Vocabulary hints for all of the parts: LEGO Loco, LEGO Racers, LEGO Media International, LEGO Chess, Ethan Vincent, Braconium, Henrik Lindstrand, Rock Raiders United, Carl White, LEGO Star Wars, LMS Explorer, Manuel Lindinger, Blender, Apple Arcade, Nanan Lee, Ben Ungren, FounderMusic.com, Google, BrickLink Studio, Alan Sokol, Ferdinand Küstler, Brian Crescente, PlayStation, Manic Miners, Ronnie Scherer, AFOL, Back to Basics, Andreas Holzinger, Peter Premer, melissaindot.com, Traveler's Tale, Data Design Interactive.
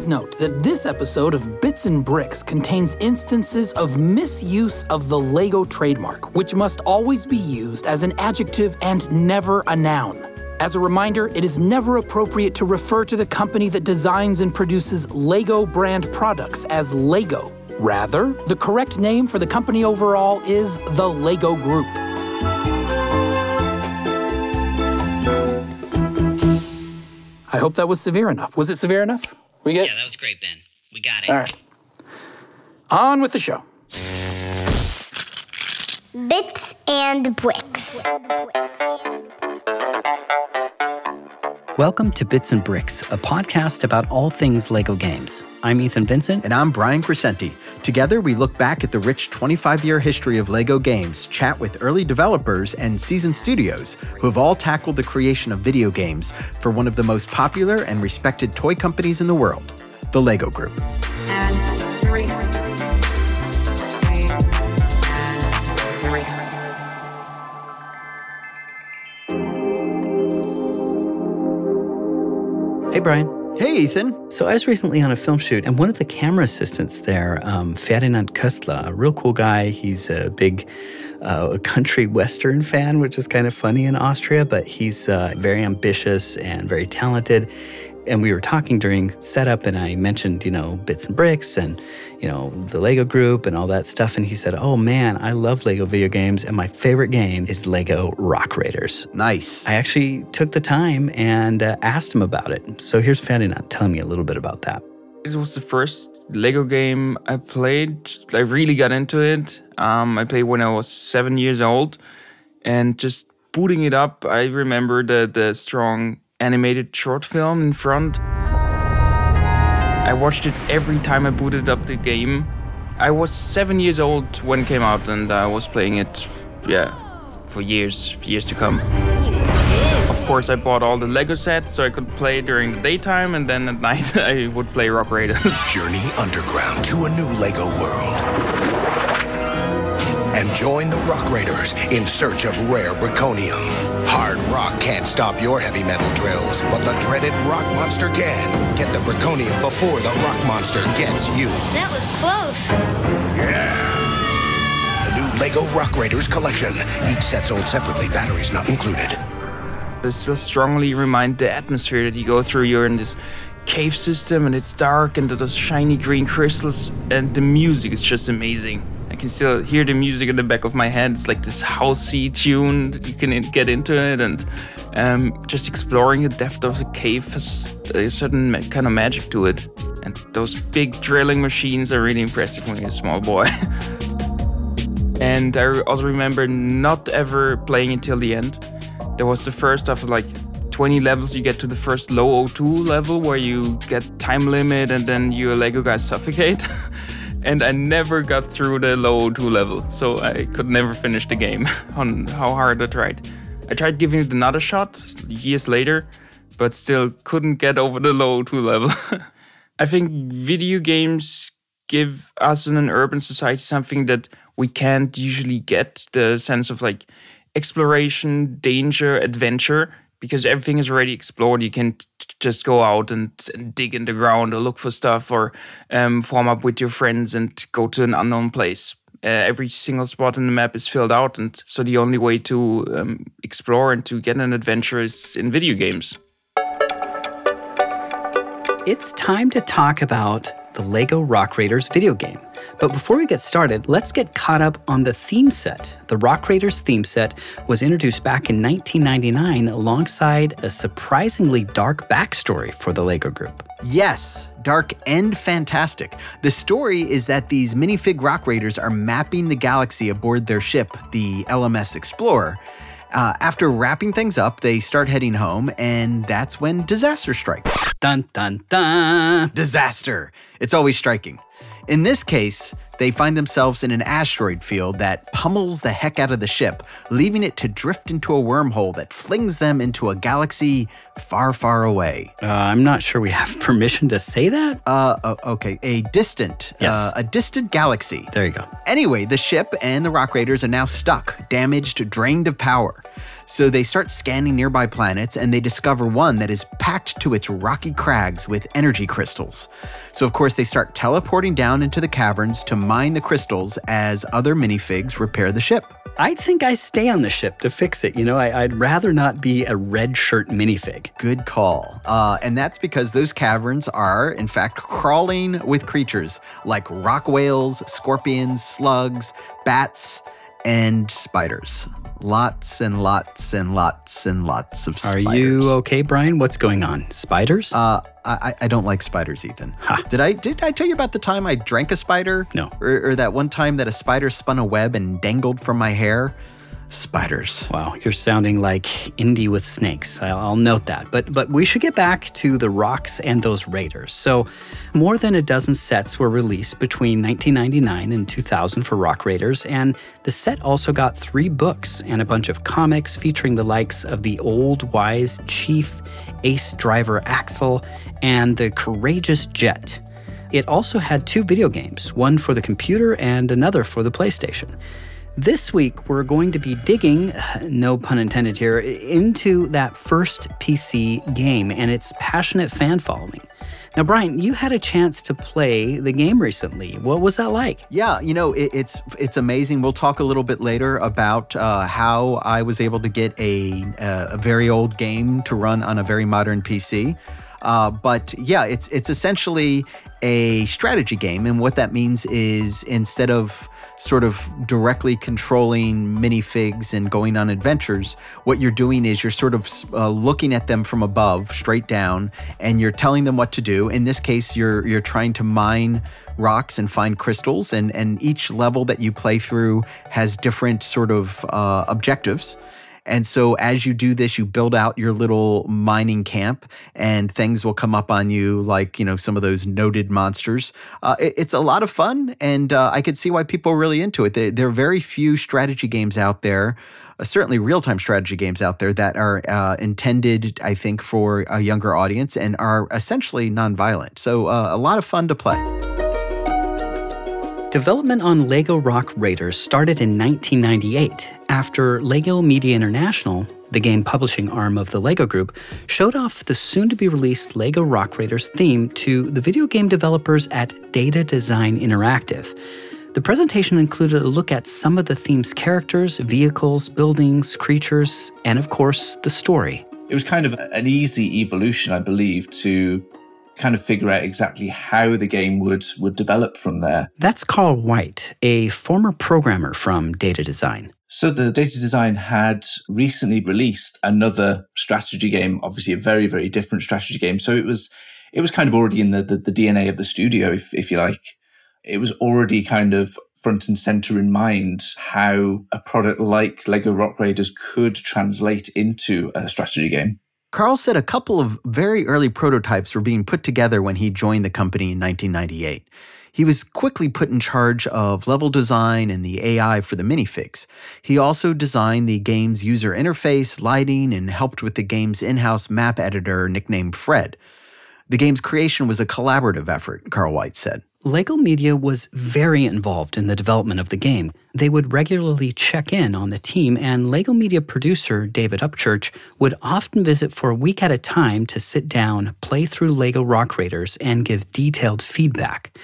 Please note that this episode of Bits and Bricks contains instances of misuse of the LEGO trademark, which must always be used as an adjective and never a noun. As a reminder, it is never appropriate to refer to the company that designs and produces LEGO brand products as LEGO. Rather, the correct name for the company overall is the LEGO Group. I hope that was severe enough. Was it severe enough? Yeah, that was great, Ben. We got it. All right. On with the show. Bits and Bricks. Welcome to Bits and Bricks, a podcast about all things LEGO games. I'm Ethan Vincent. And I'm Brian Crescenti. Together, we look back at the rich 25-year history of LEGO games, chat with early developers and seasoned studios who have all tackled the creation of video games for one of the most popular and respected toy companies in the world, the LEGO Group. Hey, Brian. Hey, Ethan. So I was recently on a film shoot, and one of the camera assistants there, Ferdinand Küstler, a real cool guy. He's a big country western fan, which is kind of funny in Austria, but he's very ambitious and very talented. And we were talking during setup, and I mentioned, Bits and Bricks and, the LEGO Group and all that stuff. And he said, oh, man, I love LEGO video games, and my favorite game is LEGO Rock Raiders. Nice. I actually took the time and asked him about it. So here's Ferdinand telling me a little bit about that. It was the first LEGO game I played. I really got into it. I played when I was 7 years old. And just booting it up, I remember the strong animated short film in front. I watched it every time I booted up the game. I was 7 years old when it came out, and I was playing it, for years to come. Of course, I bought all the LEGO sets so I could play during the daytime, and then at night I would play Rock Raiders. Journey underground to a new LEGO world. And join the Rock Raiders in search of rare Braconium. Hard rock can't stop your heavy metal drills, but the dreaded rock monster can. Get the Braconium before the rock monster gets you. That was close. Yeah! The new LEGO Rock Raiders collection. Each set sold separately, batteries not included. This will strongly remind the atmosphere that you go through. You're in this cave system, and it's dark, and those shiny green crystals, and the music is just amazing. I can still hear the music in the back of my head. It's like this housey tune that you can get into it, and just exploring the depth of the cave has a certain kind of magic to it. And those big drilling machines are really impressive when you're a small boy. And I also remember not ever playing it till the end. That was the first, after like 20 levels, you get to the first low O2 level where you get time limit and then your LEGO guys suffocate. And I never got through the low O2 level, so I could never finish the game on how hard I tried. I tried giving it another shot years later, but still couldn't get over the low O2 level. I think video games give us in an urban society something that we can't usually get, the sense of like exploration, danger, adventure, because everything is already explored. You can just go out and dig in the ground or look for stuff or form up with your friends and go to an unknown place. Every single spot in the map is filled out, and so the only way to explore and to get an adventure is in video games. It's time to talk about the LEGO Rock Raiders video game. But before we get started, let's get caught up on the theme set. The Rock Raiders theme set was introduced back in 1999 alongside a surprisingly dark backstory for the LEGO Group. Yes, dark and fantastic. The story is that these minifig Rock Raiders are mapping the galaxy aboard their ship, the LMS Explorer. After wrapping things up, they start heading home, and that's when disaster strikes. Dun, dun, dun! Disaster! It's always striking. In this case, they find themselves in an asteroid field that pummels the heck out of the ship, leaving it to drift into a wormhole that flings them into a galaxy far, far away. I'm not sure we have permission to say that. Okay. A distant galaxy. There you go. Anyway, the ship and the Rock Raiders are now stuck, damaged, drained of power. So they start scanning nearby planets and they discover one that is packed to its rocky crags with energy crystals. So of course they start teleporting down into the caverns to mine the crystals as other minifigs repair the ship. I think I stay on the ship to fix it. You know, I'd rather not be a red shirt minifig. Good call. And that's because those caverns are, in fact, crawling with creatures like rock whales, scorpions, slugs, bats, and spiders. Lots and lots and lots and lots of spiders. Are you okay, Brian? What's going on? Spiders? I don't like spiders, Ethan. Ha. Did I tell you about the time I drank a spider? No. Or that one time that a spider spun a web and dangled from my hair? Spiders. Wow, you're sounding like indie with snakes. I'll note that. But we should get back to the rocks and those raiders. So more than a dozen sets were released between 1999 and 2000 for Rock Raiders, and the set also got 3 books and a bunch of comics featuring the likes of the old wise chief, ace driver Axel, and the courageous Jet. It also had 2 video games, one for the computer and another for the PlayStation. This week, we're going to be digging, no pun intended here, into that first PC game and its passionate fan following. Now, Brian, you had a chance to play the game recently. What was that like? Yeah, you know, it's amazing. We'll talk a little bit later about how I was able to get a very old game to run on a very modern PC. But yeah, it's essentially a strategy game. And what that means is instead of sort of directly controlling minifigs and going on adventures, what you're doing is you're sort of looking at them from above, straight down, and you're telling them what to do. In this case, you're trying to mine rocks and find crystals, and each level that you play through has different sort of objectives. And so as you do this, you build out your little mining camp and things will come up on you like, you know, some of those noted monsters. It's a lot of fun, and I could see why people are really into it. There are very few strategy games out there, certainly real-time strategy games out there that are intended, I think, for a younger audience and are essentially nonviolent. So a lot of fun to play. Development on LEGO Rock Raiders started in 1998 after LEGO Media International, the game publishing arm of the LEGO Group, showed off the soon-to-be-released LEGO Rock Raiders theme to the video game developers at Data Design Interactive. The presentation included a look at some of the theme's characters, vehicles, buildings, creatures, and of course, the story. It was kind of an easy evolution, I believe, to kind of figure out exactly how the game would develop from there. That's Carl White, a former programmer from Data Design. So the Data Design had recently released another strategy game, obviously a very, very different strategy game. So it was kind of already in the DNA of the studio, if you like. It was already kind of front and center in mind how a product like LEGO Rock Raiders could translate into a strategy game. Carl said a couple of very early prototypes were being put together when he joined the company in 1998. He was quickly put in charge of level design and the AI for the minifigs. He also designed the game's user interface, lighting, and helped with the game's in-house map editor nicknamed Fred. The game's creation was a collaborative effort, Carl White said. LEGO Media was very involved in the development of the game. They would regularly check in on the team, and LEGO Media producer David Upchurch would often visit for a week at a time to sit down, play through LEGO Rock Raiders, and give detailed feedback.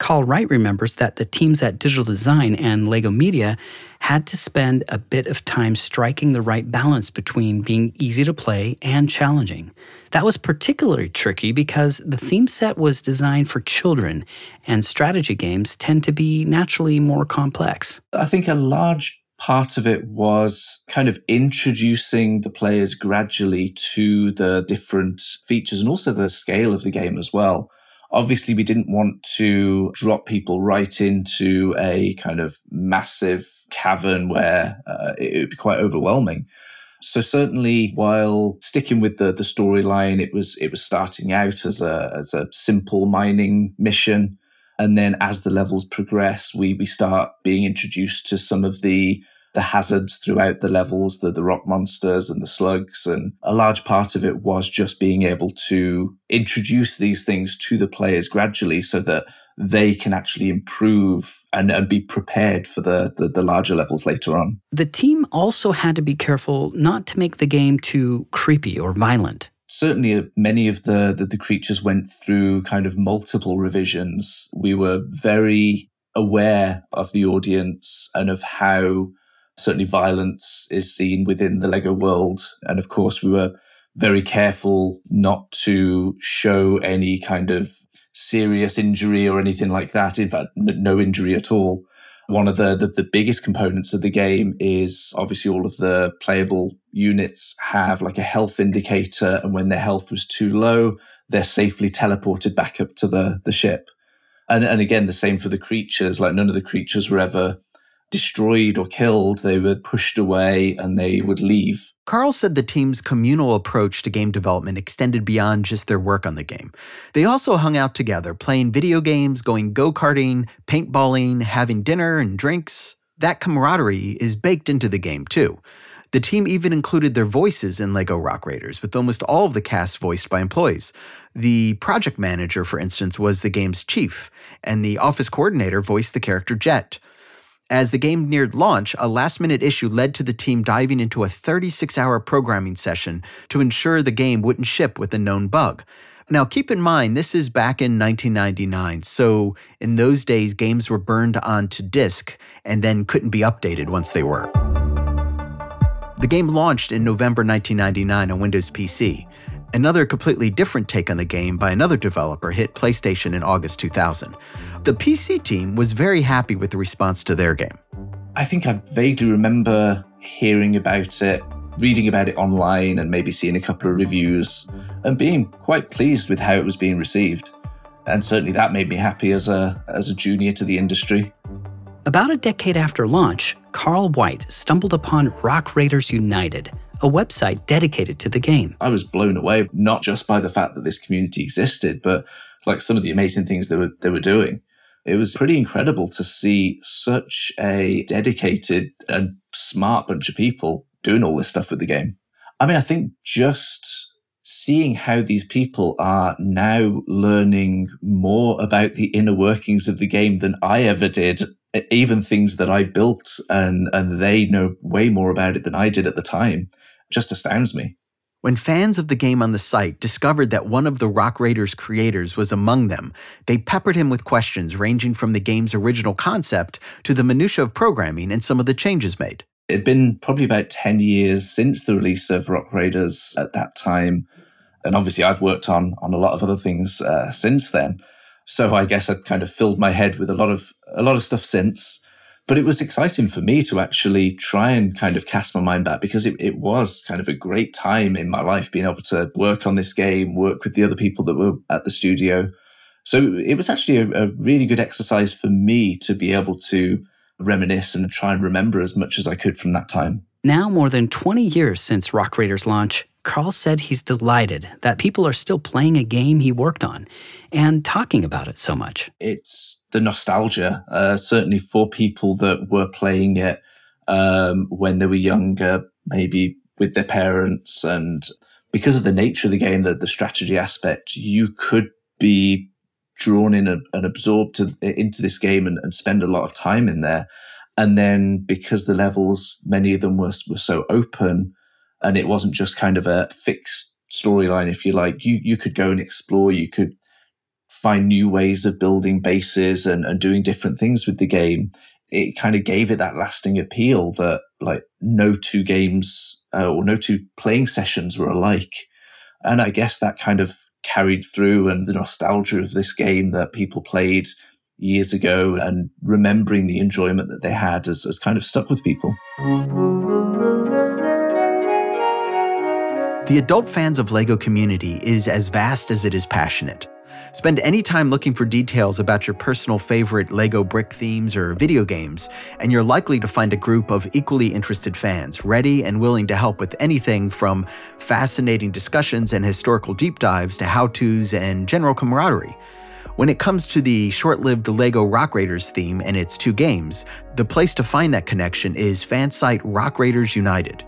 Carl Wright remembers that the teams at Digital Design and LEGO Media had to spend a bit of time striking the right balance between being easy to play and challenging. That was particularly tricky because the theme set was designed for children, and strategy games tend to be naturally more complex. I think a large part of it was kind of introducing the players gradually to the different features and also the scale of the game as well. Obviously, we didn't want to drop people right into a kind of massive cavern where it would be quite overwhelming. So certainly, while sticking with the storyline, it was starting out as a simple mining mission, and then as the levels progress, we start being introduced to some of the hazards throughout the levels, the rock monsters and the slugs. And a large part of it was just being able to introduce these things to the players gradually so that they can actually improve and be prepared for the larger levels later on. The team also had to be careful not to make the game too creepy or violent. Certainly, many of the creatures went through kind of multiple revisions. We were very aware of the audience and of how certainly violence is seen within the LEGO world. And of course, we were very careful not to show any kind of serious injury or anything like that. In fact, no injury at all. One of the biggest components of the game is obviously all of the playable units have like a health indicator, and when their health was too low, they're safely teleported back up to the ship. And again, the same for the creatures. Like, none of the creatures were ever destroyed or killed. They were pushed away and they would leave. Carl said the team's communal approach to game development extended beyond just their work on the game. They also hung out together, playing video games, going go-karting, paintballing, having dinner and drinks. That camaraderie is baked into the game, too. The team even included their voices in LEGO Rock Raiders, with almost all of the cast voiced by employees. The project manager, for instance, was the game's chief, and the office coordinator voiced the character Jet. As the game neared launch, a last-minute issue led to the team diving into a 36-hour programming session to ensure the game wouldn't ship with a known bug. Now, keep in mind, this is back in 1999, so in those days, games were burned onto disk and then couldn't be updated once they were. The game launched in November 1999 on Windows PC. Another completely different take on the game by another developer hit PlayStation in August 2000. The PC team was very happy with the response to their game. I think I vaguely remember hearing about it, reading about it online, and maybe seeing a couple of reviews and being quite pleased with how it was being received. And certainly that made me happy as a junior to the industry. About a decade after launch, Carl White stumbled upon Rock Raiders United, a website dedicated to the game. I was blown away, not just by the fact that this community existed, but like some of the amazing things they were doing. It was pretty incredible to see such a dedicated and smart bunch of people doing all this stuff with the game. I mean, I think just seeing how these people are now learning more about the inner workings of the game than I ever did, even things that I built, and they know way more about it than I did at the time, just astounds me. When fans of the game on the site discovered that one of the Rock Raiders creators was among them, they peppered him with questions ranging from the game's original concept to the minutiae of programming and some of the changes made. It had been probably about 10 years since the release of Rock Raiders at that time, and obviously I've worked on a lot of other things since then. So I guess I've kind of filled my head with a lot of stuff since. But it was exciting for me to actually try and kind of cast my mind back, because it was kind of a great time in my life being able to work on this game, work with the other people that were at the studio. So it was actually a really good exercise for me to be able to reminisce and try and remember as much as I could from that time. Now, more than 20 years since Rock Raiders launch, Carl said he's delighted that people are still playing a game he worked on and talking about it so much. It's the nostalgia, certainly for people that were playing it when they were younger, maybe with their parents. And because of the nature of the game, the strategy aspect, you could be drawn in and absorbed into this game and spend a lot of time in there. And then because the levels, many of them were so open, and it wasn't just kind of a fixed storyline, if you like. You could go and explore. You could find new ways of building bases and doing different things with the game. It kind of gave it that lasting appeal that, like, no two games or no two playing sessions were alike. And I guess that kind of carried through, and the nostalgia of this game that people played years ago and remembering the enjoyment that they had has kind of stuck with people. The adult fans of LEGO community is as vast as it is passionate. Spend any time looking for details about your personal favorite LEGO brick themes or video games, and you're likely to find a group of equally interested fans ready and willing to help with anything from fascinating discussions and historical deep dives to how-tos and general camaraderie. When it comes to the short-lived LEGO Rock Raiders theme and its two games, the place to find that connection is fan site Rock Raiders United.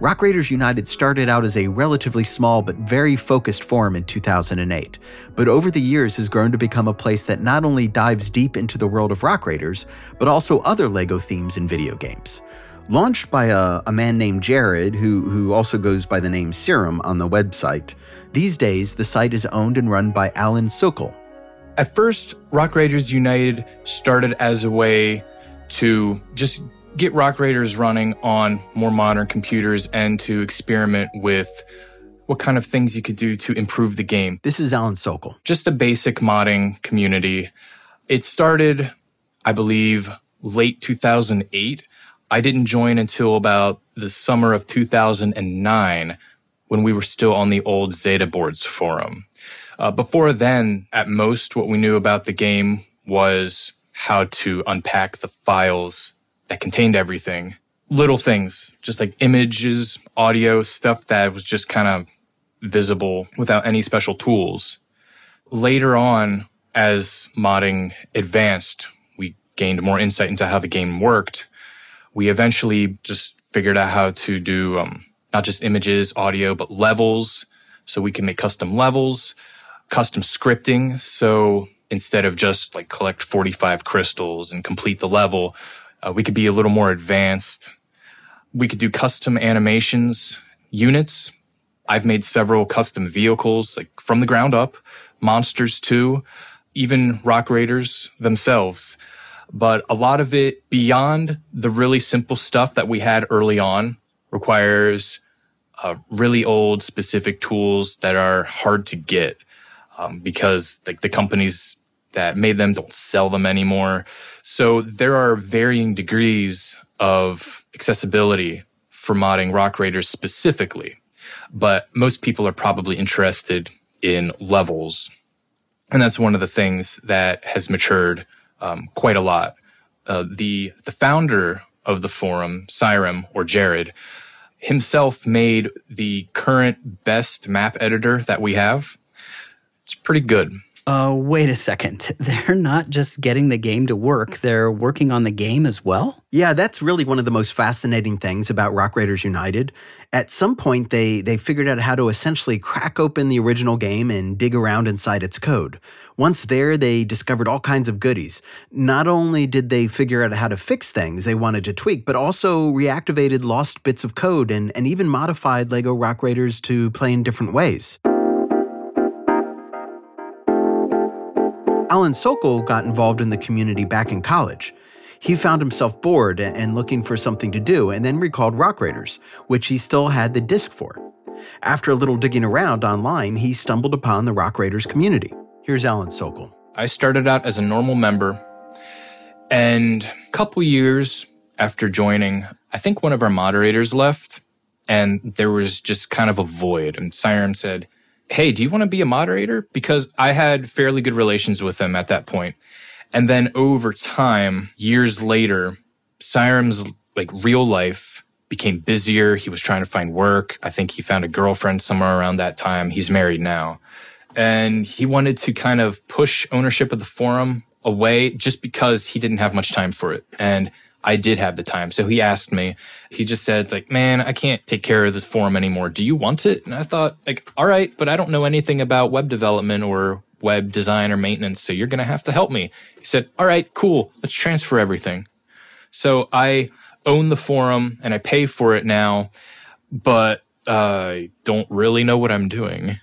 Rock Raiders United started out as a relatively small but very focused forum in 2008, but over the years has grown to become a place that not only dives deep into the world of Rock Raiders, but also other LEGO themes in video games. Launched by a man named Jared, who also goes by the name Cyrem on the website, these days the site is owned and run by Alan Sokol. At first, Rock Raiders United started as a way to just get Rock Raiders running on more modern computers and to experiment with what kind of things you could do to improve the game. This is Alan Sokol. Just a basic modding community. It started, I believe, late 2008. I didn't join until about the summer of 2009 when we were still on the old Zeta Boards forum. Before then, at most, what we knew about the game was how to unpack the files that contained everything. Little things, just like images, audio, stuff that was just kind of visible without any special tools. Later on, as modding advanced, we gained more insight into how the game worked. We eventually just figured out how to do not just images, audio, but levels, so we can make custom levels, custom scripting. So instead of just like collect 45 crystals and complete the level, we could be a little more advanced. We could do custom animations, units. I've made several custom vehicles, like from the ground up, monsters too, even Rock Raiders themselves. But a lot of it, beyond the really simple stuff that we had early on, requires really old specific tools that are hard to get because like the companies that made them don't sell them anymore. So there are varying degrees of accessibility for modding Rock Raiders specifically. But most people are probably interested in levels. And that's one of the things that has matured quite a lot. The founder of the forum, Cyrem, or Jared, himself made the current best map editor that we have. It's pretty good. Wait a second. They're not just getting the game to work, they're working on the game as well? Yeah, that's really one of the most fascinating things about Rock Raiders United. At some point, they figured out how to essentially crack open the original game and dig around inside its code. Once there, they discovered all kinds of goodies. Not only did they figure out how to fix things they wanted to tweak, but also reactivated lost bits of code and even modified LEGO Rock Raiders to play in different ways. Alan Sokol got involved in the community back in college. He found himself bored and looking for something to do, and then recalled Rock Raiders, which he still had the disc for. After a little digging around online, he stumbled upon the Rock Raiders community. Here's Alan Sokol. I started out as a normal member, and a couple years after joining, I think one of our moderators left, and there was just kind of a void, and Cyrem said, "Hey, do you want to be a moderator?" Because I had fairly good relations with him at that point. And then over time, years later, Cyrem's like real life became busier. He was trying to find work. I think he found a girlfriend somewhere around that time. He's married now. And he wanted to kind of push ownership of the forum away just because he didn't have much time for it. And I did have the time. So he asked me, he just said, like, "Man, I can't take care of this forum anymore. Do you want it?" And I thought, like, all right, but I don't know anything about web development or web design or maintenance, so you're going to have to help me. He said, "All right, cool. Let's transfer everything." So I own the forum and I pay for it now, but I don't really know what I'm doing.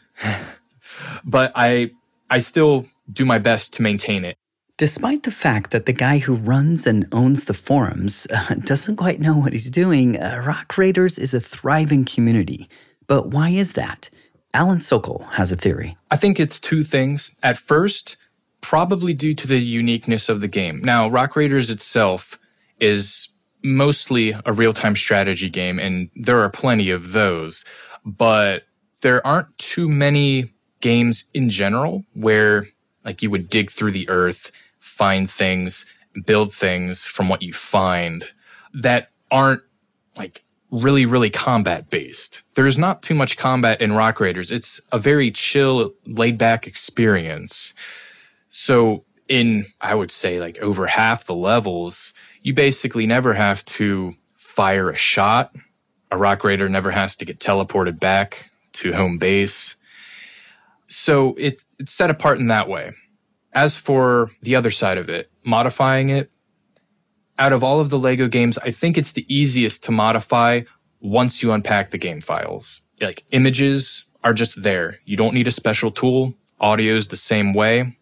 But I still do my best to maintain it. Despite the fact that the guy who runs and owns the forums doesn't quite know what he's doing, Rock Raiders is a thriving community. But why is that? Alan Sokol has a theory. I think it's two things. At first, probably due to the uniqueness of the game. Now, Rock Raiders itself is mostly a real-time strategy game, and there are plenty of those. But there aren't too many games in general where like you would dig through the earth, find things, build things from what you find that aren't like really, really combat based. There's not too much combat in Rock Raiders. It's a very chill, laid back experience. So in, I would say like over half the levels, you basically never have to fire a shot A Rock Raider never has to get teleported back to home base. So it's set apart in that way. As for the other side of it, modifying it, out of all of the LEGO games, I think it's the easiest to modify once you unpack the game files. Like, images are just there. You don't need a special tool. Audio's the same way.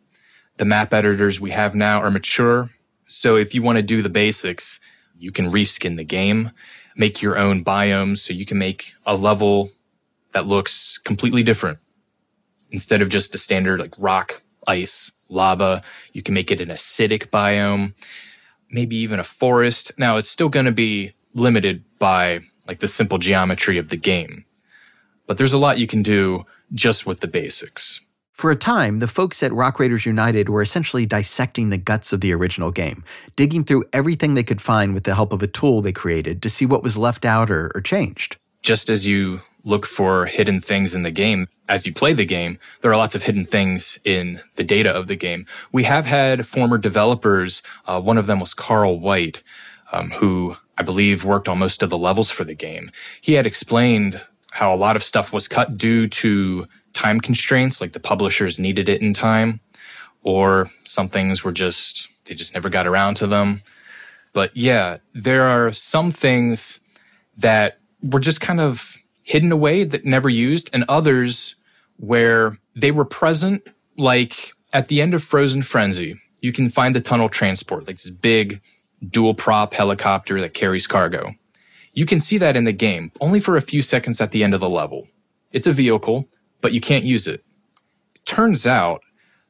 The map editors we have now are mature. So if you want to do the basics, you can reskin the game, make your own biomes, so you can make a level that looks completely different. Instead of just the standard like rock, ice, lava, you can make it an acidic biome, maybe even a forest. Now, it's still going to be limited by like the simple geometry of the game, but there's a lot you can do just with the basics. For a time, the folks at Rock Raiders United were essentially dissecting the guts of the original game, digging through everything they could find with the help of a tool they created to see what was left out or changed. Just as you look for hidden things in the game, as you play the game, there are lots of hidden things in the data of the game. We have had former developers, one of them was Carl White, who I believe worked on most of the levels for the game. He had explained how a lot of stuff was cut due to time constraints, like the publishers needed it in time, or some things were just, they just never got around to them. But yeah, there are some things that were just kind of hidden away that never used, and others where they were present, like at the end of Frozen Frenzy, you can find the tunnel transport, like this big dual prop helicopter that carries cargo. You can see that in the game, only for a few seconds at the end of the level. It's a vehicle, but you can't use it. Turns out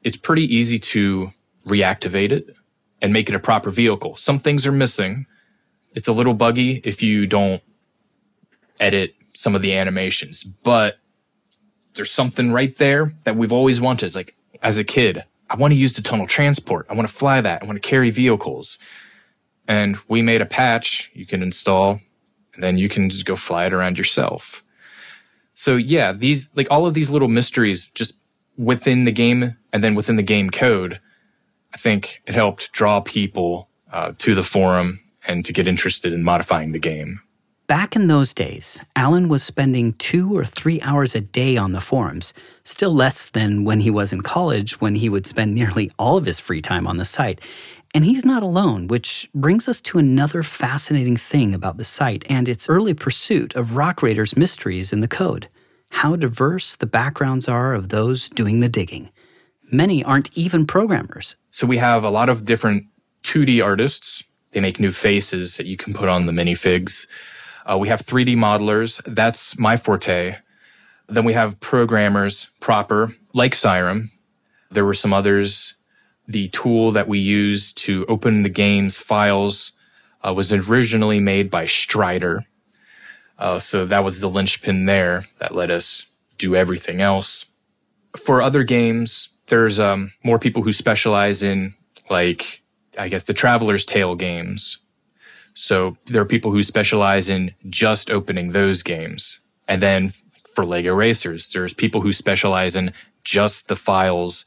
it's pretty easy to reactivate it and make it a proper vehicle. Some things are missing. It's a little buggy if you don't edit some of the animations, but there's something right there that we've always wanted. It's like, as a kid, I want to use the tunnel transport. I want to fly that. I want to carry vehicles. And we made a patch you can install, and then you can just go fly it around yourself. So yeah, these, like, all of these little mysteries just within the game and then within the game code, I think it helped draw people to the forum and to get interested in modifying the game. Back in those days, Alan was spending 2 or 3 hours a day on the forums, still less than when he was in college, when he would spend nearly all of his free time on the site. And he's not alone, which brings us to another fascinating thing about the site and its early pursuit of Rock Raiders mysteries in the code. How diverse the backgrounds are of those doing the digging. Many aren't even programmers. So we have a lot of different 2D artists. They make new faces that you can put on the minifigs. We have 3D modelers. That's my forte. Then we have programmers proper, like Cyrem. There were some others. The tool that we use to open the game's files was originally made by Strider. So that was the linchpin there that let us do everything else. For other games, there's more people who specialize in, like, I guess, the Traveler's Tale games. So there are people who specialize in just opening those games. And then for LEGO Racers, there's people who specialize in just the files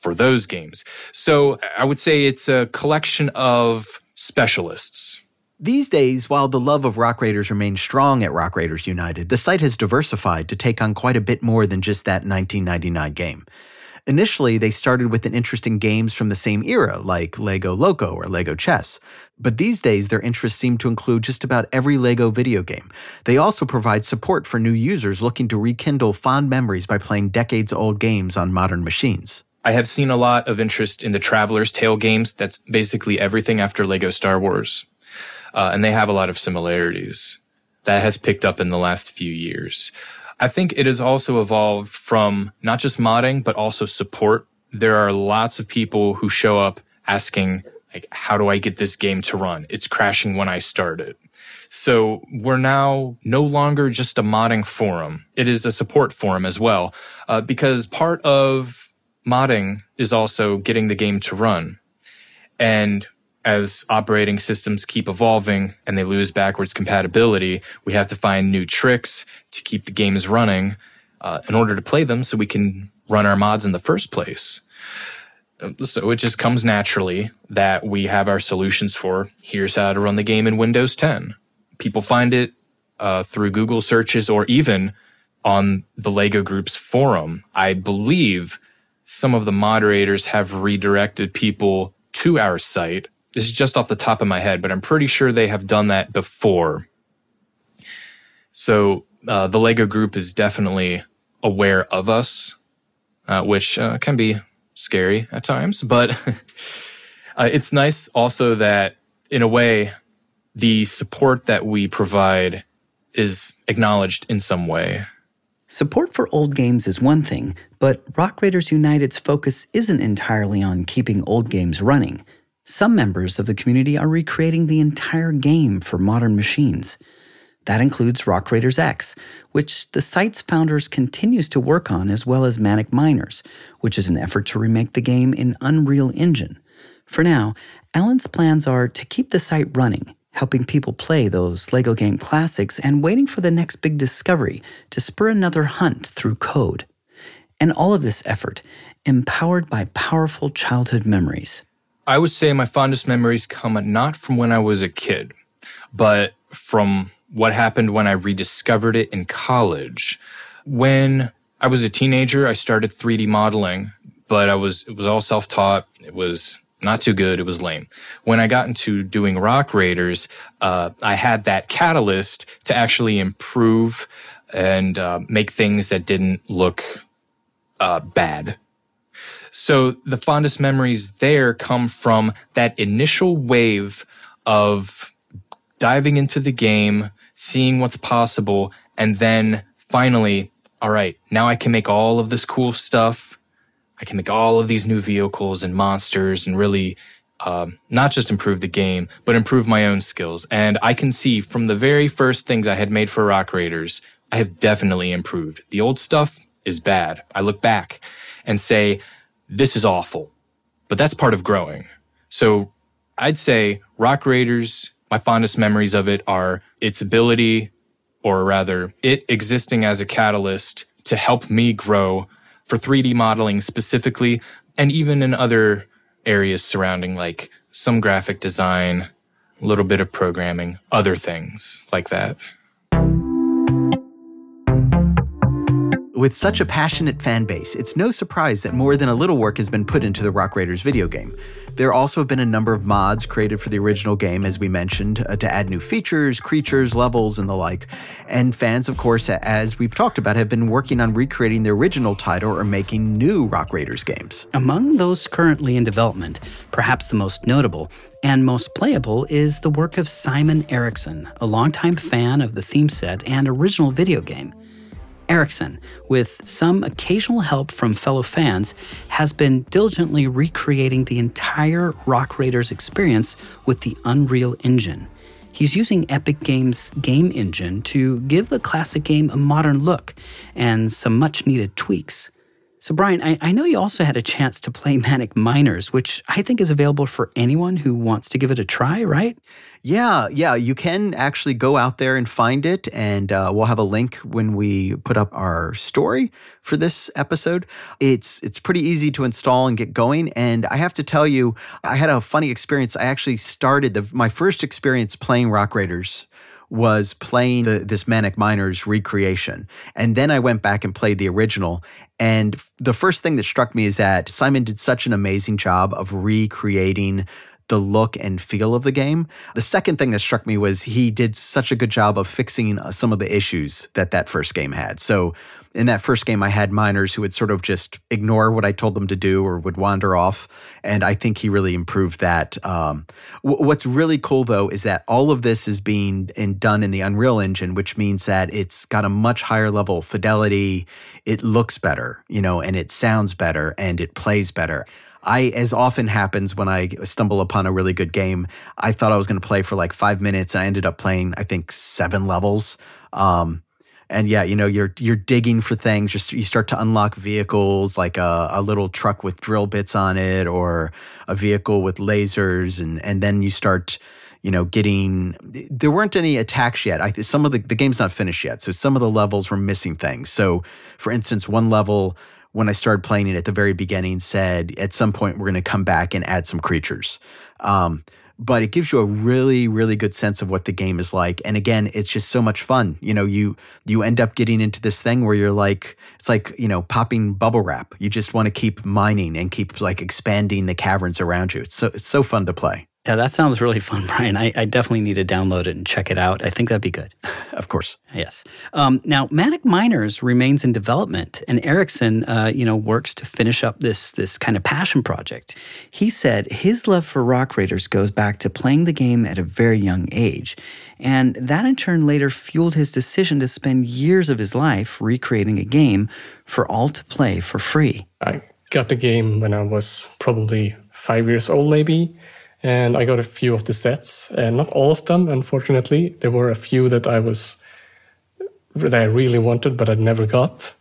for those games. So I would say it's a collection of specialists. These days, while the love of Rock Raiders remains strong at Rock Raiders United, the site has diversified to take on quite a bit more than just that 1999 game. Initially, they started with an interest in games from the same era, like LEGO Loco or LEGO Chess. But these days, their interests seem to include just about every LEGO video game. They also provide support for new users looking to rekindle fond memories by playing decades-old games on modern machines. I have seen a lot of interest in the Traveler's Tale games. That's basically everything after LEGO Star Wars. And they have a lot of similarities. That has picked up in the last few years. I think it has also evolved from not just modding, but also support. There are lots of people who show up asking, like, how do I get this game to run? It's crashing when I start it. So we're now no longer just a modding forum. It is a support forum as well, because part of modding is also getting the game to run. And as operating systems keep evolving and they lose backwards compatibility, we have to find new tricks to keep the games running in order to play them so we can run our mods in the first place. So it just comes naturally that we have our solutions for here's how to run the game in Windows 10. People find it through Google searches or even on the LEGO Group's forum. I believe some of the moderators have redirected people to our site. This is just off the top of my head, but I'm pretty sure they have done that before. So the LEGO Group is definitely aware of us, which can be scary at times. But it's nice also that, in a way, the support that we provide is acknowledged in some way. Support for old games is one thing, but Rock Raiders United's focus isn't entirely on keeping old games running. Some members of the community are recreating the entire game for modern machines. That includes Rock Raiders X, which the site's founders continues to work on, as well as Manic Miners, which is an effort to remake the game in Unreal Engine. For now, Alan's plans are to keep the site running, helping people play those LEGO game classics and waiting for the next big discovery to spur another hunt through code. And all of this effort, empowered by powerful childhood memories. I would say my fondest memories come not from when I was a kid, but from what happened when I rediscovered it in college. When I was a teenager, I started 3D modeling, but it was all self-taught. It was not too good. It was lame. When I got into doing Rock Raiders, I had that catalyst to actually improve and make things that didn't look bad. So the fondest memories there come from that initial wave of diving into the game, seeing what's possible, and then finally, all right, now I can make all of this cool stuff. I can make all of these new vehicles and monsters and really not just improve the game, but improve my own skills. And I can see from the very first things I had made for Rock Raiders, I have definitely improved. The old stuff is bad. I look back and say, this is awful. But that's part of growing. So I'd say Rock Raiders, my fondest memories of it are its ability, or rather, it existing as a catalyst to help me grow for 3D modeling specifically, and even in other areas surrounding, like some graphic design, a little bit of programming, other things like that. With such a passionate fan base, it's no surprise that more than a little work has been put into the Rock Raiders video game. There also have been a number of mods created for the original game, as we mentioned, to add new features, creatures, levels, and the like. And fans, of course, as we've talked about, have been working on recreating the original title or making new Rock Raiders games. Among those currently in development, perhaps the most notable and most playable is the work of Simon Eriksson, a longtime fan of the theme set and original video game. Eriksson, with some occasional help from fellow fans, has been diligently recreating the entire Rock Raiders experience with the Unreal Engine. He's using Epic Games' game engine to give the classic game a modern look and some much-needed tweaks. So Brian, I know you also had a chance to play Manic Miners, which I think is available for anyone who wants to give it a try, right? Yeah. You can actually go out there and find it, and we'll have a link when we put up our story for this episode. It's pretty easy to install and get going, and I have to tell you, I had a funny experience. I actually started, my first experience playing Rock Raiders was playing this Manic Miners recreation. And then I went back and played the original. And the first thing that struck me is that Simon did such an amazing job of recreating the look and feel of the game. The second thing that struck me was he did such a good job of fixing some of the issues that first game had. So in that first game, I had miners who would sort of just ignore what I told them to do or would wander off, and I think he really improved that. What's really cool, though, is that all of this is being done in the Unreal Engine, which means that it's got a much higher level of fidelity. It looks better, and it sounds better, and it plays better. As often happens when I stumble upon a really good game, I thought I was going to play for like 5 minutes. I ended up playing, I think, 7 levels. And yeah, you're digging for things. You start to unlock vehicles, like a little truck with drill bits on it, or a vehicle with lasers, and then you start, getting. There weren't any attacks yet. Some of the game's not finished yet, so some of the levels were missing things. So, for instance, one level, when I started playing it at the very beginning, said at some point we're going to come back and add some creatures. but it gives you a really, really good sense of what the game is like. And again, it's just so much fun. You know, you end up getting into this thing where you're like, it's like, you know, popping bubble wrap. You just want to keep mining and keep like expanding the caverns around you. It's so fun to play. Yeah, that sounds really fun, Brian. I definitely need to download it and check it out. I think that'd be good. Of course. Yes. Now, Manic Miners remains in development, and Eriksson, works to finish up this kind of passion project. He said his love for Rock Raiders goes back to playing the game at a very young age, and that in turn later fueled his decision to spend years of his life recreating a game for all to play for free. I got the game when I was probably 5 years old, maybe. And I got a few of the sets, and not all of them, unfortunately. There were a few that I really wanted, but I never got.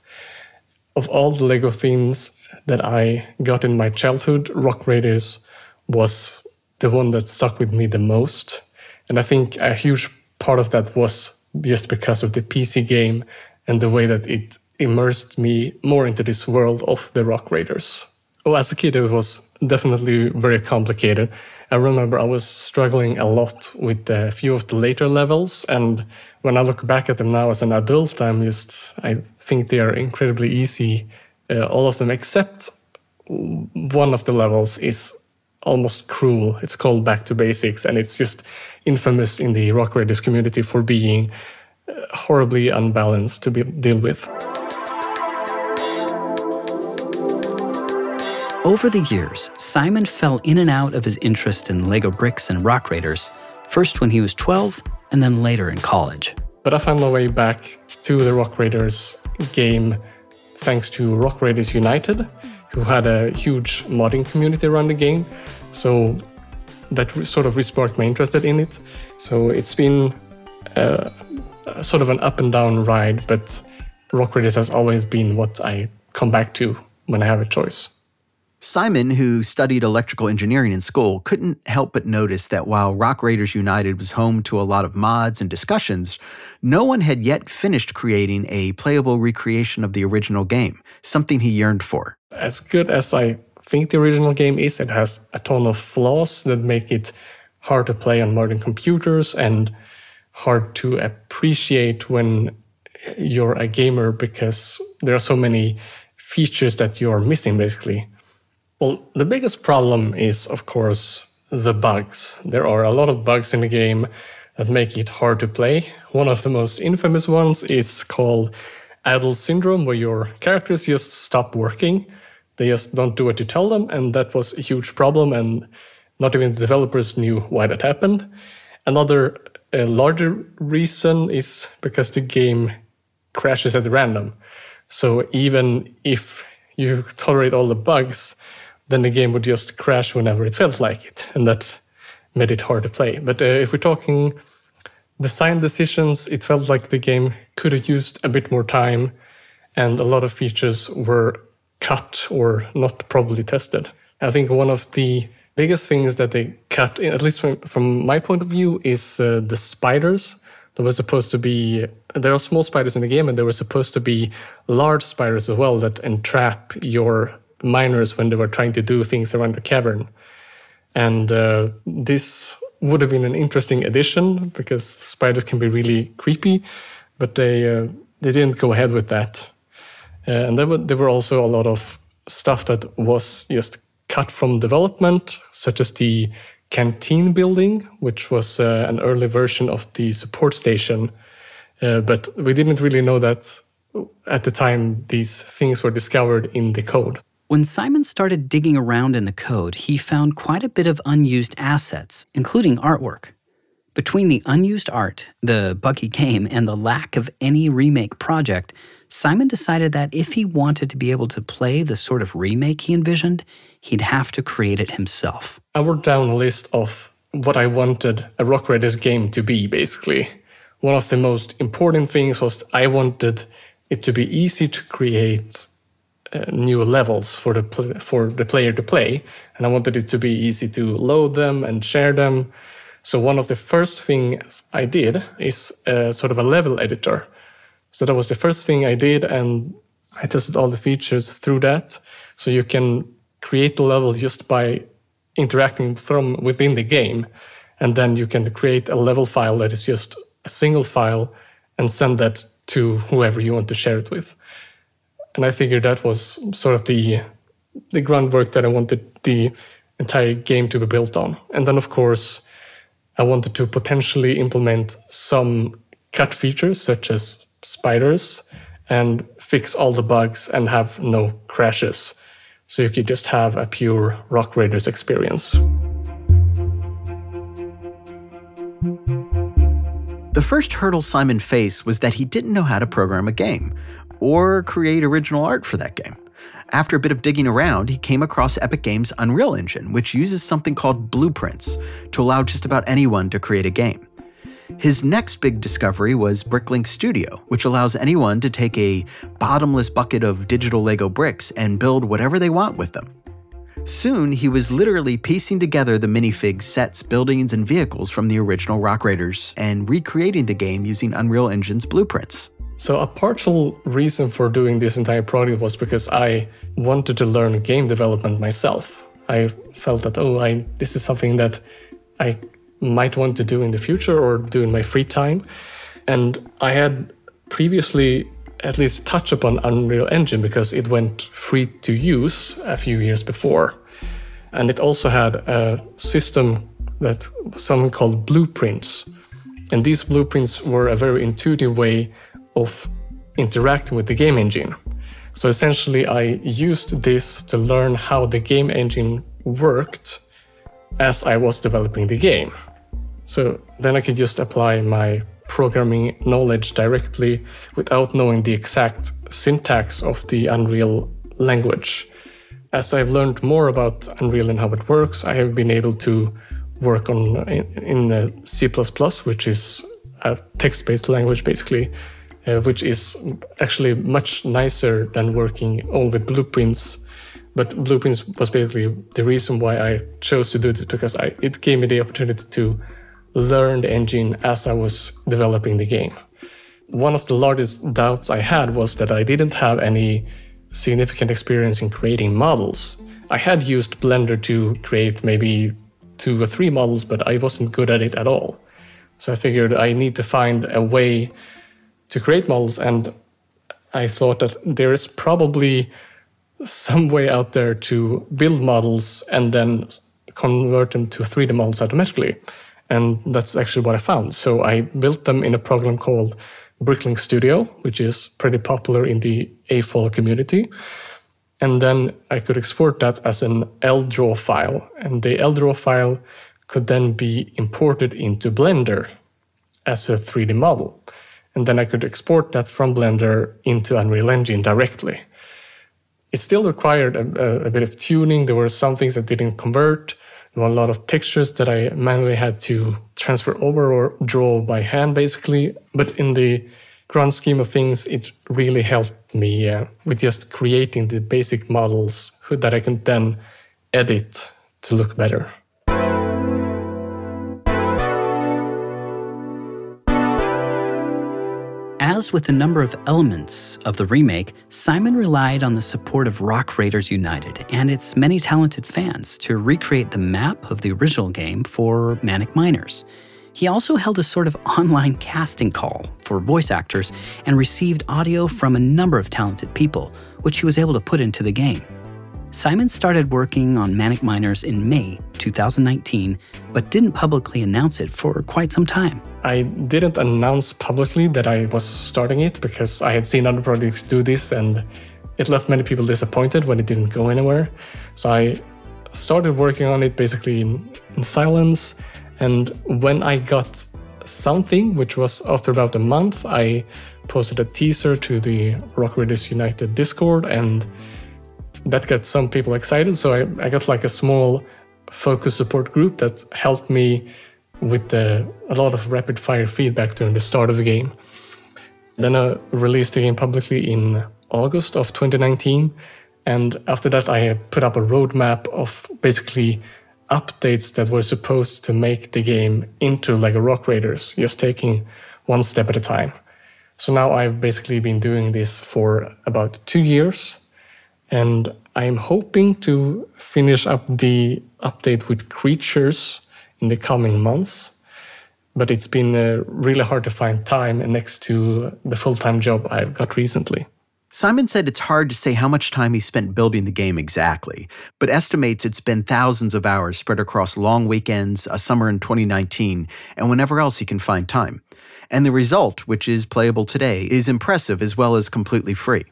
Of all the LEGO themes that I got in my childhood, Rock Raiders was the one that stuck with me the most. And I think a huge part of that was just because of the PC game and the way that it immersed me more into this world of the Rock Raiders. Well, as a kid, it was definitely very complicated. I remember I was struggling a lot with a few of the later levels, and when I look back at them now as an adult, I think they are incredibly easy, all of them, except one of the levels is almost cruel. It's called Back to Basics, and it's just infamous in the Rock Raiders community for being horribly unbalanced to deal with. Over the years, Simon fell in and out of his interest in LEGO bricks and Rock Raiders, first when he was 12 and then later in college. But I found my way back to the Rock Raiders game thanks to Rock Raiders United, who had a huge modding community around the game. So that sort of resparked my interest in it. So it's been sort of an up and down ride, but Rock Raiders has always been what I come back to when I have a choice. Simon, who studied electrical engineering in school, couldn't help but notice that while Rock Raiders United was home to a lot of mods and discussions, no one had yet finished creating a playable recreation of the original game, something he yearned for. As good as I think the original game is, it has a ton of flaws that make it hard to play on modern computers and hard to appreciate when you're a gamer because there are so many features that you're missing, basically. Well, the biggest problem is, of course, the bugs. There are a lot of bugs in the game that make it hard to play. One of the most infamous ones is called Adult Syndrome, where your characters just stop working. They just don't do what you tell them, and that was a huge problem, and not even the developers knew why that happened. Another larger reason is because the game crashes at random. So even if you tolerate all the bugs, then the game would just crash whenever it felt like it, and that made it hard to play. But if we're talking design decisions, it felt like the game could have used a bit more time, and a lot of features were cut or not properly tested. I think one of the biggest things that they cut, at least from my point of view, is the spiders. There are small spiders in the game, and there were supposed to be large spiders as well that entrap your miners when they were trying to do things around the cavern. And this would have been an interesting addition because spiders can be really creepy, but they didn't go ahead with that. And there were also a lot of stuff that was just cut from development, such as the canteen building, which was an early version of the support station. But we didn't really know that at the time these things were discovered in the code. When Simon started digging around in the code, he found quite a bit of unused assets, including artwork. Between the unused art, the buggy game, and the lack of any remake project, Simon decided that if he wanted to be able to play the sort of remake he envisioned, he'd have to create it himself. I wrote down a list of what I wanted a Rock Raiders game to be, basically. One of the most important things was I wanted it to be easy to create new levels for the player to play, and I wanted it to be easy to load them and share them. So one of the first things I did is sort of a level editor. So that was the first thing I did, and I tested all the features through that. So you can create the level just by interacting from within the game. And then you can create a level file that is just a single file and send that to whoever you want to share it with. And I figured that was sort of the groundwork that I wanted the entire game to be built on. And then, of course, I wanted to potentially implement some cut features, such as spiders, and fix all the bugs and have no crashes. So you could just have a pure Rock Raiders experience. The first hurdle Simon faced was that he didn't know how to program a game or create original art for that game. After a bit of digging around, he came across Epic Games' Unreal Engine, which uses something called blueprints to allow just about anyone to create a game. His next big discovery was BrickLink Studio, which allows anyone to take a bottomless bucket of digital Lego bricks and build whatever they want with them. Soon, he was literally piecing together the minifig sets, buildings, and vehicles from the original Rock Raiders and recreating the game using Unreal Engine's blueprints. So a partial reason for doing this entire project was because I wanted to learn game development myself. I felt that, this is something that I might want to do in the future or do in my free time. And I had previously at least touch upon Unreal Engine because it went free to use a few years before. And it also had a system that someone called blueprints. And these blueprints were a very intuitive way of interacting with the game engine. So essentially, I used this to learn how the game engine worked as I was developing the game. So then I could just apply my programming knowledge directly without knowing the exact syntax of the Unreal language. As I've learned more about Unreal and how it works, I have been able to work on in C++, which is a text-based language basically, which is actually much nicer than working only with blueprints. But blueprints was basically the reason why I chose to do this, because it gave me the opportunity to learn the engine as I was developing the game. One of the largest doubts I had was that I didn't have any significant experience in creating models. I had used Blender to create maybe 2 or 3 models, but I wasn't good at it at all. So I figured I need to find a way to create models, and I thought that there is probably some way out there to build models and then convert them to 3D models automatically. And that's actually what I found. So I built them in a program called BrickLink Studio, which is pretty popular in the AFOL community. And then I could export that as an LDraw file. And the LDraw file could then be imported into Blender as a 3D model. And then I could export that from Blender into Unreal Engine directly. It still required a bit of tuning. There were some things that didn't convert. A lot of textures that I manually had to transfer over or draw by hand, basically. But in the grand scheme of things, it really helped me with just creating the basic models that I can then edit to look better. As with a number of elements of the remake, Simon relied on the support of Rock Raiders United and its many talented fans to recreate the map of the original game for Manic Miners. He also held a sort of online casting call for voice actors and received audio from a number of talented people, which he was able to put into the game. Simon started working on Manic Miners in May 2019, but didn't publicly announce it for quite some time. I didn't announce publicly that I was starting it because I had seen other projects do this and it left many people disappointed when it didn't go anywhere. So I started working on it basically in silence. And when I got something, which was after about a month, I posted a teaser to the Rock Raiders United Discord, and that got some people excited, so I got like a small focus support group that helped me with a lot of rapid-fire feedback during the start of the game. Then I released the game publicly in August of 2019, and after that I put up a roadmap of basically updates that were supposed to make the game into LEGO Rock Raiders, just taking one step at a time. So now I've basically been doing this for about 2 years, And I'm hoping to finish up the update with creatures in the coming months. But it's been really hard to find time next to the full-time job I've got recently. Simon said it's hard to say how much time he spent building the game exactly, but estimates it's been thousands of hours spread across long weekends, a summer in 2019, and whenever else he can find time. And the result, which is playable today, is impressive as well as completely free.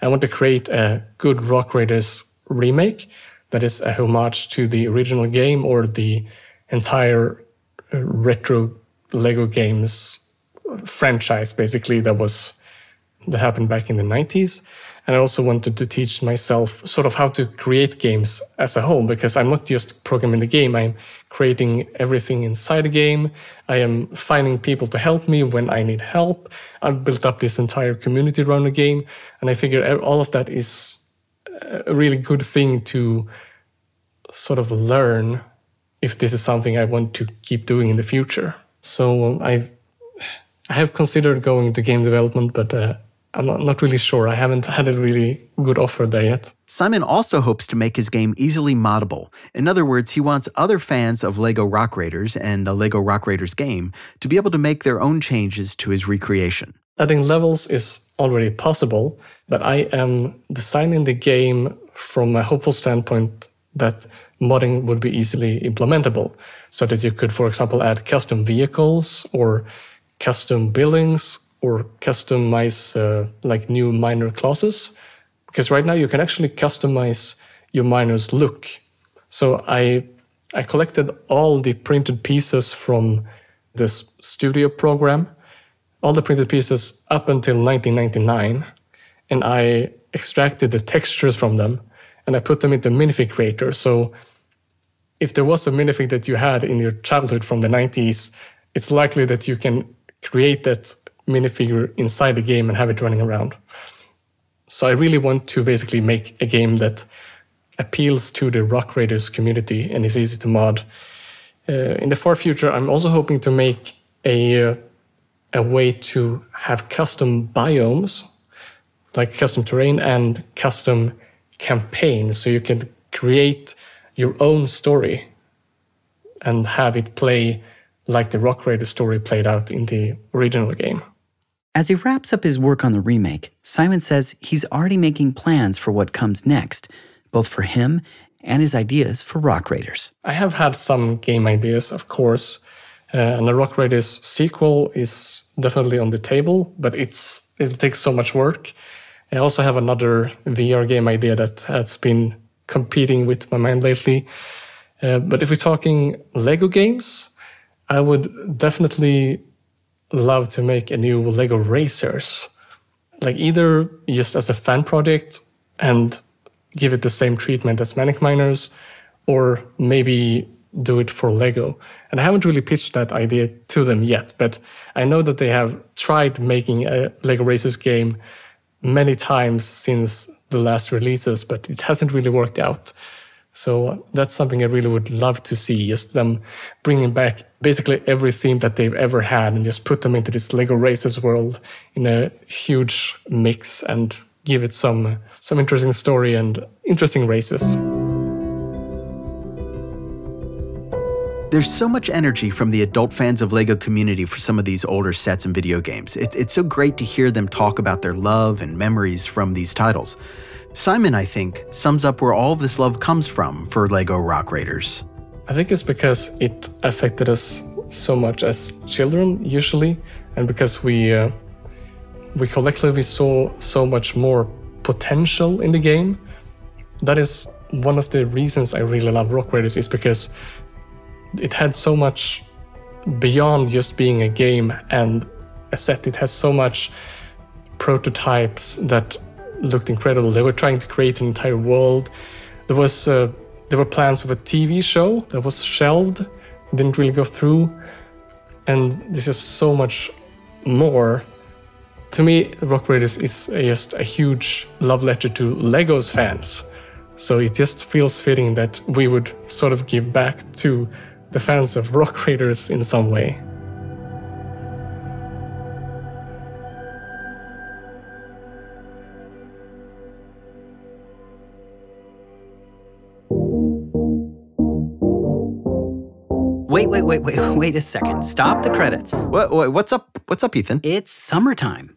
I want to create a good Rock Raiders remake that is a homage to the original game or the entire retro LEGO games franchise, basically, that happened back in the 90s. And I also wanted to teach myself sort of how to create games as a whole, because I'm not just programming the game, I'm creating everything inside the game. I am finding people to help me when I need help. I've built up this entire community around the game, and I figure all of that is a really good thing to sort of learn if this is something I want to keep doing in the future. So I have considered going to game development, but I'm not really sure. I haven't had a really good offer there yet. Simon also hopes to make his game easily moddable. In other words, he wants other fans of LEGO Rock Raiders and the LEGO Rock Raiders game to be able to make their own changes to his recreation. Adding levels is already possible, but I am designing the game from a hopeful standpoint that modding would be easily implementable, so that you could, for example, add custom vehicles or custom buildings, or customize like new miner classes. Because right now you can actually customize your miner's look. So I collected all the printed pieces from this studio program, all the printed pieces up until 1999, and I extracted the textures from them, and I put them into minifig creator. So if there was a minifig that you had in your childhood from the 90s, it's likely that you can create that minifigure inside the game and have it running around. So I really want to basically make a game that appeals to the Rock Raiders community and is easy to mod. In the far future, I'm also hoping to make a way to have custom biomes, like custom terrain and custom campaigns, so you can create your own story and have it play like the Rock Raiders story played out in the original game. As he wraps up his work on the remake, Simon says he's already making plans for what comes next, both for him and his ideas for Rock Raiders. I have had some game ideas, of course, and the Rock Raiders sequel is definitely on the table, but it takes so much work. I also have another VR game idea that has been competing with my mind lately. But if we're talking LEGO games, I would definitely love to make a new LEGO Racers, like either just as a fan project and give it the same treatment as Manic Miners, or maybe do it for LEGO. And I haven't really pitched that idea to them yet, but I know that they have tried making a LEGO Racers game many times since the last releases, but it hasn't really worked out. So that's something I really would love to see, is them bringing back basically every theme that they've ever had and just put them into this LEGO Racers world in a huge mix and give it some interesting story and interesting races. There's so much energy from the adult fans of LEGO community for some of these older sets and video games. It's so great to hear them talk about their love and memories from these titles. Simon, I think, sums up where all this love comes from for LEGO Rock Raiders. I think it's because it affected us so much as children, usually, and because we collectively saw so much more potential in the game. That is one of the reasons I really love Rock Raiders, is because it had so much beyond just being a game and a set. It has so much prototypes that looked incredible. They were trying to create an entire world. There were plans of a TV show that was shelved, didn't really go through, and there's just so much more. To me, Rock Raiders is just a huge love letter to LEGO's fans. So it just feels fitting that we would sort of give back to the fans of Rock Raiders in some way. Wait a second. Stop the credits. What's up, Ethan? It's summertime.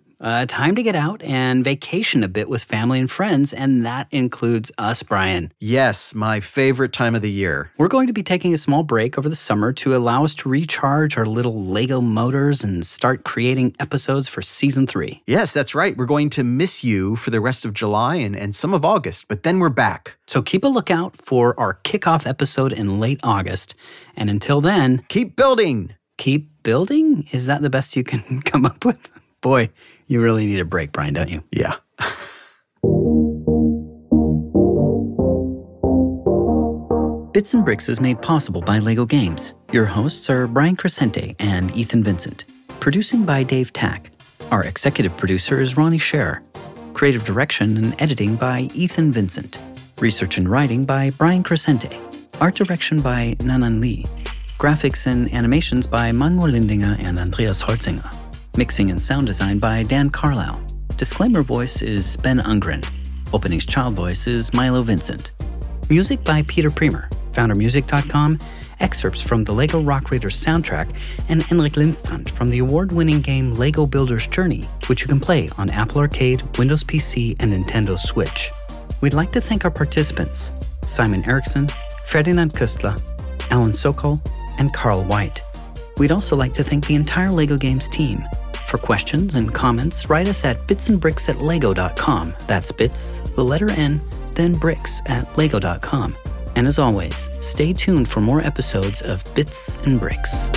Time to get out and vacation a bit with family and friends, and that includes us, Brian. Yes, my favorite time of the year. We're going to be taking a small break over the summer to allow us to recharge our little LEGO motors and start creating episodes for Season 3. Yes, that's right. We're going to miss you for the rest of July and some of August, but then we're back. So keep a lookout for our kickoff episode in late August. And until then... keep building! Keep building? Is that the best you can come up with? Boy, you really need a break, Brian, don't you? Yeah. Bits and Bricks is made possible by LEGO Games. Your hosts are Brian Crescente and Ethan Vincent. Producing by Dave Tack. Our executive producer is Ronnie Scherer. Creative direction and editing by Ethan Vincent. Research and writing by Brian Crescente. Art direction by Nanan Lee. Graphics and animations by Manuel Lindinger and Andreas Holzinger. Mixing and sound design by Dan Carlisle. Disclaimer voice is Ben Ungren. Opening's child voice is Milo Vincent. Music by Peter Premer, foundermusic.com, excerpts from the LEGO Rock Raiders soundtrack, and Henrik Lindstrand from the award-winning game LEGO Builder's Journey, which you can play on Apple Arcade, Windows PC, and Nintendo Switch. We'd like to thank our participants, Simon Eriksson, Ferdinand Küstler, Alan Sokol, and Carl White. We'd also like to thank the entire LEGO Games team. For questions and comments, write us at bitsandbricks@lego.com. That's bits, the letter N, then bricks at lego.com. And as always, stay tuned for more episodes of Bits and Bricks.